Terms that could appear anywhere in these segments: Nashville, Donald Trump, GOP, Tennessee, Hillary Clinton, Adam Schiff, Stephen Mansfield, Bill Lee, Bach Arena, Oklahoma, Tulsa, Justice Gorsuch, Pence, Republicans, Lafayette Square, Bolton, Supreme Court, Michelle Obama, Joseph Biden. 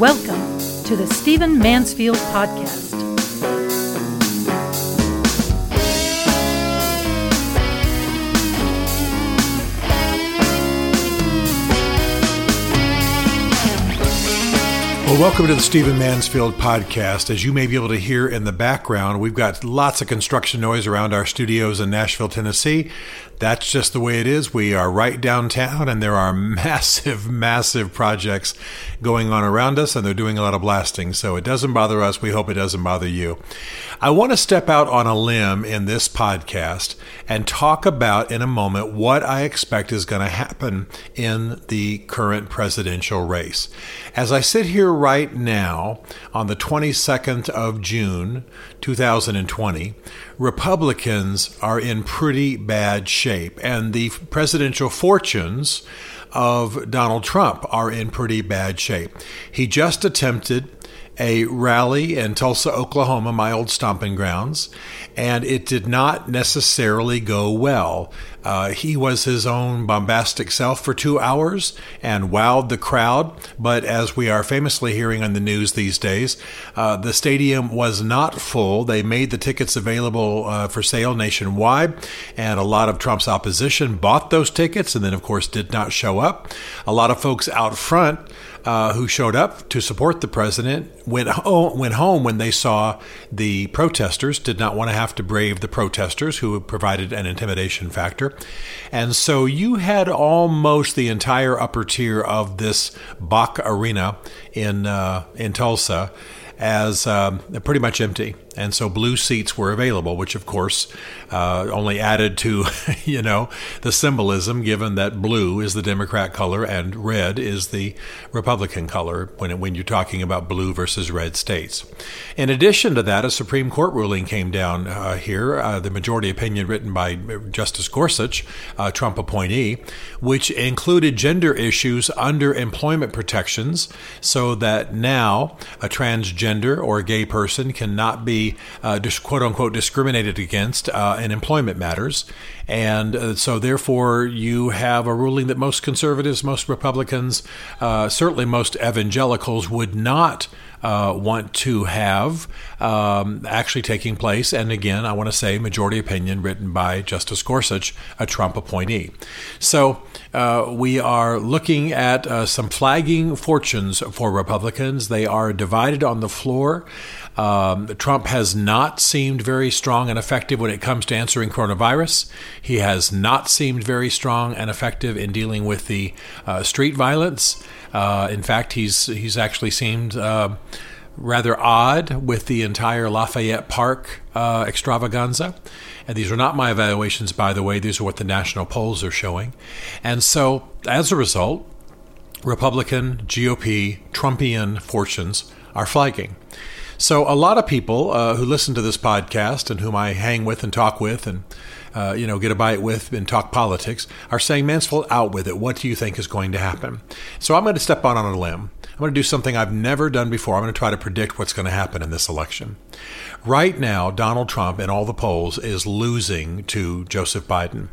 Welcome to the Stephen Mansfield Podcast. Well, welcome to the Stephen Mansfield Podcast. As you may be able to hear in the background, we've got lots of construction noise around our studios in Nashville, Tennessee. That's just the way it is. We are right downtown, and there are massive, massive projects going on around us, and they're doing a lot of blasting. So it doesn't bother us. We hope it doesn't bother you. I want to step out on a limb in this podcast and talk about in a moment what I expect is going to happen in the current presidential race. As I sit here right now, on the 22nd of June, 2020, Republicans are in pretty bad shape, and the presidential fortunes of Donald Trump are in pretty bad shape. He just attempted a rally in Tulsa, Oklahoma, my old stomping grounds, and it did not necessarily go well. He was his own bombastic self for 2 hours and wowed the crowd. But as we are famously hearing on the news these days, the stadium was not full. They made the tickets available for sale nationwide, and a lot of Trump's opposition bought those tickets and then, of course, did not show up. A lot of folks out front who showed up to support the president went home when they saw the protesters, did not want to have to brave the protesters who provided an intimidation factor. And so you had almost the entire upper tier of this Bach Arena in Tulsa as pretty much empty. And so blue seats were available, which, of course, only added to, the symbolism, given that blue is the Democrat color and red is the Republican color when you're talking about blue versus red states. In addition to that, a Supreme Court ruling came down here, the majority opinion written by Justice Gorsuch, a Trump appointee, which included gender issues under employment protections so that now a transgender or a gay person cannot be quote-unquote discriminated against in employment matters. And so therefore, you have a ruling that most conservatives, most Republicans, certainly most evangelicals would not want to have actually taking place. And again, I want to say majority opinion written by Justice Gorsuch, a Trump appointee. So we are looking at some flagging fortunes for Republicans. They are divided on the floor. Trump has not seemed very strong and effective when it comes to answering coronavirus. He has not seemed very strong and effective in dealing with the street violence. In fact, he's actually seemed rather odd with the entire Lafayette Park extravaganza. And these are not my evaluations, by the way. These are what the national polls are showing. And so, as a result, Republican, GOP, Trumpian fortunes are flagging. So a lot of people who listen to this podcast and whom I hang with and talk with and get a bite with and talk politics are saying, Mansfield, out with it. What do you think is going to happen? So I'm going to step out on a limb. I'm going to do something I've never done before. I'm going to try to predict what's going to happen in this election. Right now, Donald Trump in all the polls is losing to Joseph Biden.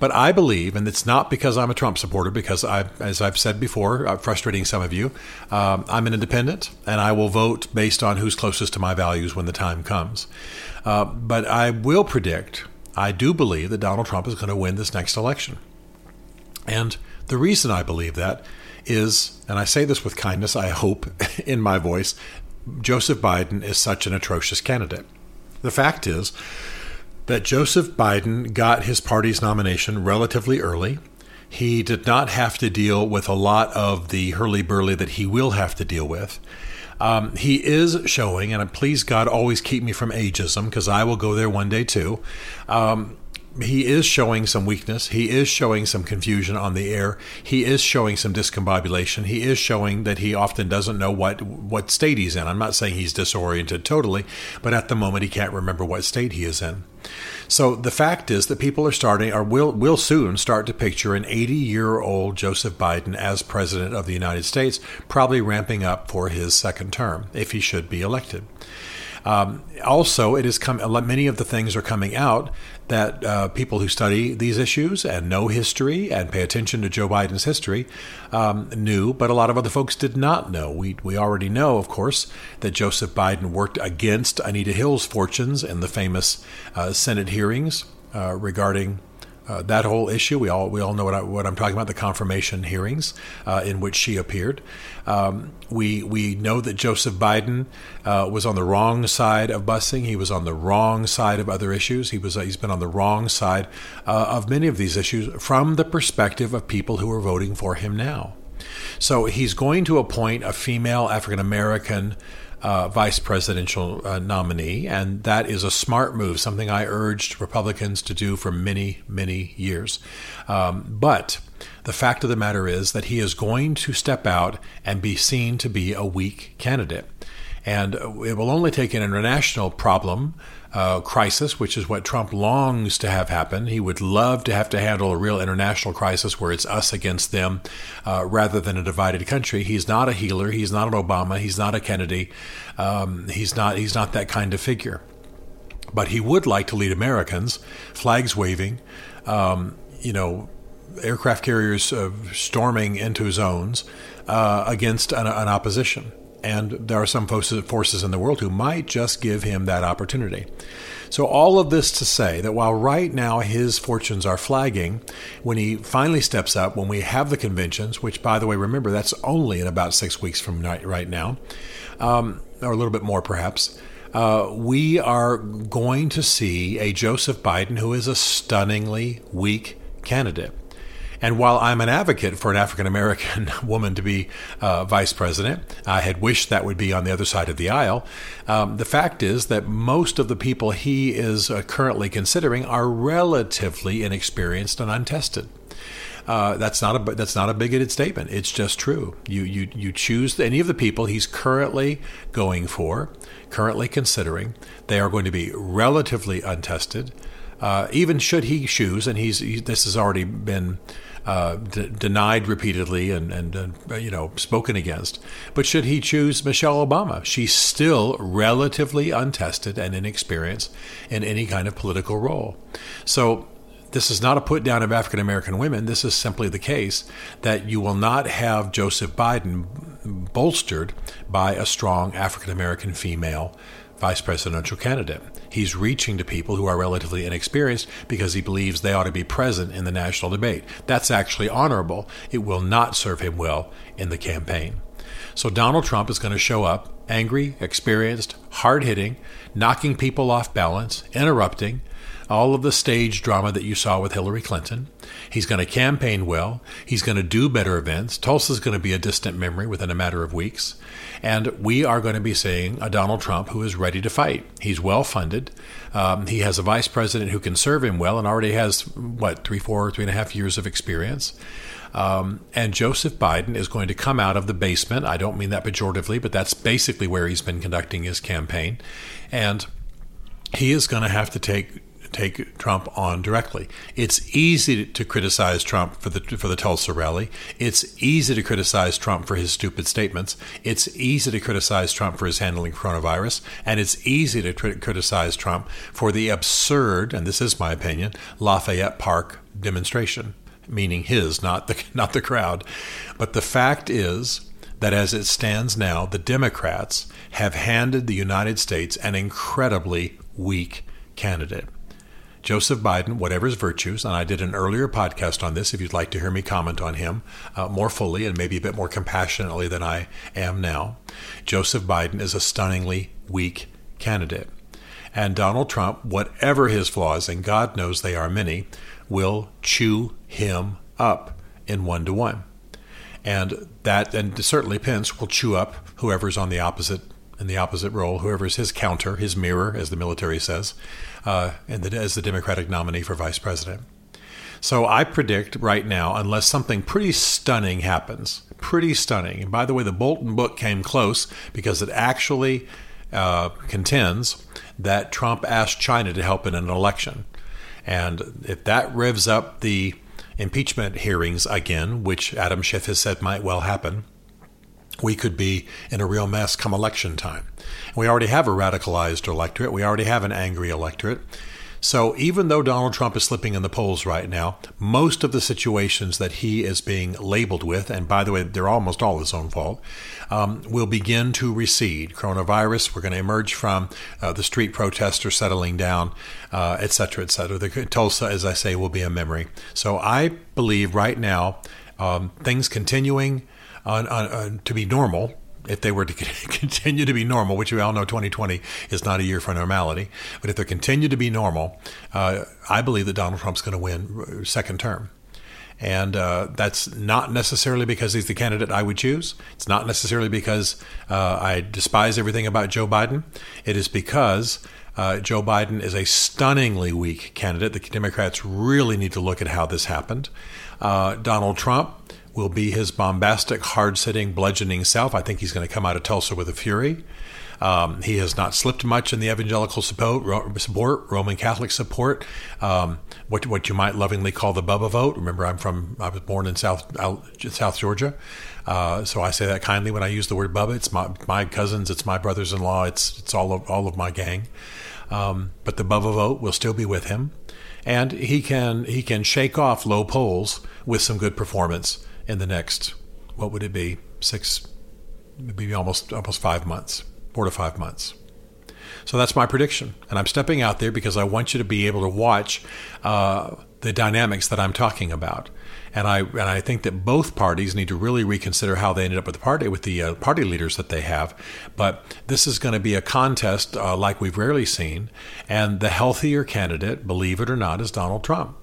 But I believe, and it's not because I'm a Trump supporter, because as I've said before, frustrating some of you, I'm an independent, and I will vote based on who's closest to my values when the time comes. But I will predict, I do believe that Donald Trump is going to win this next election. And the reason I believe that is, and I say this with kindness, I hope, in my voice, Joseph Biden is such an atrocious candidate. The fact is that Joseph Biden got his party's nomination relatively early. He did not have to deal with a lot of the hurly-burly that he will have to deal with. He is showing, and please God always keep me from ageism, because I will go there one day too. He is showing some weakness. He is showing some confusion on the air. He is showing some discombobulation. He is showing that he often doesn't know what state he's in. I'm not saying he's disoriented totally, but at the moment he can't remember what state he is in. So the fact is that people are starting or will soon start to picture an 80-year-old Joseph Biden as president of the United States, probably ramping up for his second term if he should be elected. Also, it has come. Many of the things are coming out that people who study these issues and know history and pay attention to Joe Biden's history knew, but a lot of other folks did not know. We already know, of course, that Joseph Biden worked against Anita Hill's fortunes in the famous Senate hearings regarding that whole issue. We all know what I'm talking about, the confirmation hearings in which she appeared. We know that Joseph Biden was on the wrong side of busing. He was on the wrong side of other issues. He's been on the wrong side of many of these issues from the perspective of people who are voting for him now. So he's going to appoint a female African-American vice presidential nominee, and that is a smart move, something I urged Republicans to do for many, many years. But the fact of the matter is that he is going to step out and be seen to be a weak candidate. And it will only take an international problem, crisis, which is what Trump longs to have happen. He would love to have to handle a real international crisis where it's us against them rather than a divided country. He's not a healer. He's not an Obama. He's not a Kennedy. He's not that kind of figure. But he would like to lead Americans, flags waving, aircraft carriers storming into zones against an opposition. And there are some forces in the world who might just give him that opportunity. So all of this to say that while right now his fortunes are flagging, when he finally steps up, when we have the conventions, which, by the way, remember, that's only in about 6 weeks from right now, or a little bit more perhaps, we are going to see a Joseph Biden who is a stunningly weak candidate. And while I'm an advocate for an African-American woman to be vice president, I had wished that would be on the other side of the aisle. The fact is that most of the people he is currently considering are relatively inexperienced and untested. That's not a bigoted statement. It's just true. You choose any of the people he's currently going for, currently considering. They are going to be relatively untested. Even should he choose, and this has already been denied repeatedly and spoken against, but should he choose Michelle Obama, she's still relatively untested and inexperienced in any kind of political role. So this is not a put down of African American women. This is simply the case that you will not have Joseph Biden bolstered by a strong African American female vice presidential candidate. He's reaching to people who are relatively inexperienced because he believes they ought to be present in the national debate. That's actually honorable. It will not serve him well in the campaign. So Donald Trump is going to show up angry, experienced, hard-hitting, knocking people off balance, interrupting all of the stage drama that you saw with Hillary Clinton. He's going to campaign well. He's going to do better events. Tulsa is going to be a distant memory within a matter of weeks. And we are going to be seeing a Donald Trump who is ready to fight. He's well-funded. He has a vice president who can serve him well and already has, 3.5 years of experience. And Joseph Biden is going to come out of the basement. I don't mean that pejoratively, but that's basically where he's been conducting his campaign. And he is going to have to take Trump on directly. It's easy to criticize Trump for the Tulsa rally. It's easy to criticize Trump for his stupid statements. It's easy to criticize Trump for his handling coronavirus. And it's easy to criticize Trump for the absurd, and this is my opinion, Lafayette Park demonstration, meaning his, not the crowd. But the fact is that as it stands now, the Democrats have handed the United States an incredibly weak candidate. Joseph Biden, whatever his virtues, and I did an earlier podcast on this if you'd like to hear me comment on him more fully and maybe a bit more compassionately than I am now, Joseph Biden is a stunningly weak candidate. And Donald Trump, whatever his flaws, and God knows they are many, will chew him up in 1-to-1. And certainly Pence will chew up whoever's on the opposite in the opposite role, whoever's his counter, his mirror, as the military says, as the Democratic nominee for vice president. So I predict right now, unless something pretty stunning happens, and by the way, the Bolton book came close because it actually contends that Trump asked China to help in an election. And if that revs up the impeachment hearings again, which Adam Schiff has said might well happen, we could be in a real mess come election time. We already have a radicalized electorate. We already have an angry electorate. So even though Donald Trump is slipping in the polls right now, most of the situations that he is being labeled with, and by the way, they're almost all his own fault, will begin to recede. Coronavirus, we're going to emerge from, the street protests are settling down, et cetera, et cetera. Tulsa, as I say, will be a memory. So I believe right now, things continuing on to be normal, if they were to continue to be normal, which we all know 2020 is not a year for normality, but if they continue to be normal, I believe that Donald Trump's going to win second term. And that's not necessarily because he's the candidate I would choose. It's not necessarily because I despise everything about Joe Biden. It is because Joe Biden is a stunningly weak candidate. The Democrats really need to look at how this happened. Donald Trump will be his bombastic, hard-sitting, bludgeoning self. I think he's going to come out of Tulsa with a fury. He has not slipped much in the evangelical support, Roman Catholic support, what you might lovingly call the Bubba vote. Remember, I was born in South Georgia, so I say that kindly when I use the word Bubba. It's my cousins, it's my brothers-in-law, it's all of my gang. But the Bubba vote will still be with him, and he can shake off low polls with some good performance in the next, what would it be, 4 to 5 months. So that's my prediction. And I'm stepping out there because I want you to be able to watch the dynamics that I'm talking about. And I think that both parties need to really reconsider how they ended up with the party leaders that they have. But this is going to be a contest like we've rarely seen. And the healthier candidate, believe it or not, is Donald Trump.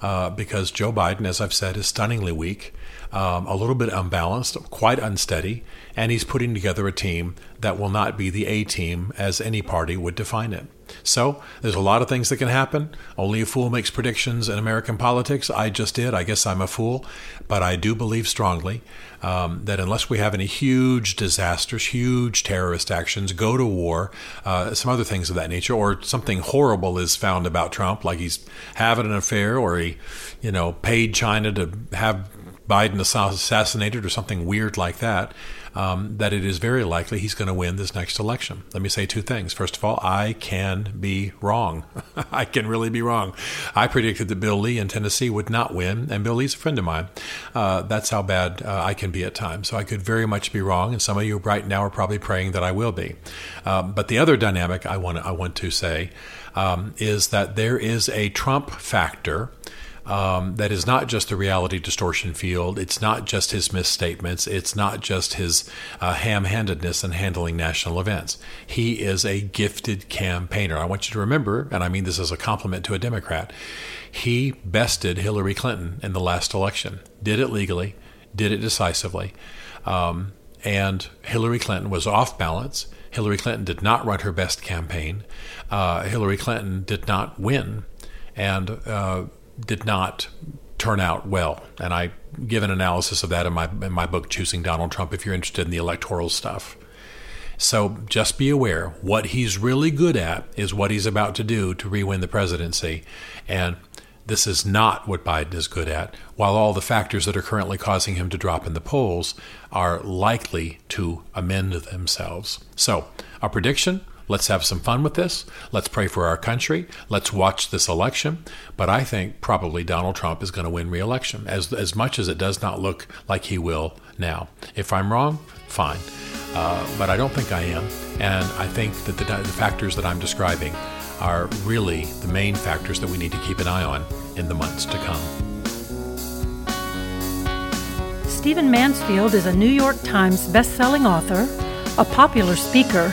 Because Joe Biden, as I've said, is stunningly weak, a little bit unbalanced, quite unsteady, and he's putting together a team that will not be the A team as any party would define it. So there's a lot of things that can happen. Only a fool makes predictions in American politics. I just did. I guess I'm a fool. But I do believe strongly that unless we have any huge disasters, huge terrorist actions, go to war, some other things of that nature, or something horrible is found about Trump, like he's having an affair or he, paid China to have Biden assassinated or something weird like that, that it is very likely he's going to win this next election. Let me say two things. First of all, I can be wrong. I can really be wrong. I predicted that Bill Lee in Tennessee would not win, and Bill Lee's a friend of mine. That's how bad I can be at times. So I could very much be wrong, and some of you right now are probably praying that I will be. But the other dynamic I want to say is that there is a Trump factor that is not just the reality distortion field. It's not just his misstatements. It's not just his ham-handedness in handling national events. He is a gifted campaigner. I want you to remember, and I mean this as a compliment to a Democrat, he bested Hillary Clinton in the last election. Did it legally, did it decisively. And Hillary Clinton was off balance. Hillary Clinton did not run her best campaign. Hillary Clinton did not win. And did not turn out well. And I give an analysis of that in my book, Choosing Donald Trump, if you're interested in the electoral stuff. So just be aware, what he's really good at is what he's about to do to re-win the presidency. And this is not what Biden is good at, while all the factors that are currently causing him to drop in the polls are likely to amend themselves. So our prediction, let's have some fun with this. Let's pray for our country. Let's watch this election. But I think probably Donald Trump is going to win re-election, as much as it does not look like he will now. If I'm wrong, fine. But I don't think I am. And I think that the factors that I'm describing are really the main factors that we need to keep an eye on in the months to come. Stephen Mansfield is a New York Times best-selling author, a popular speaker,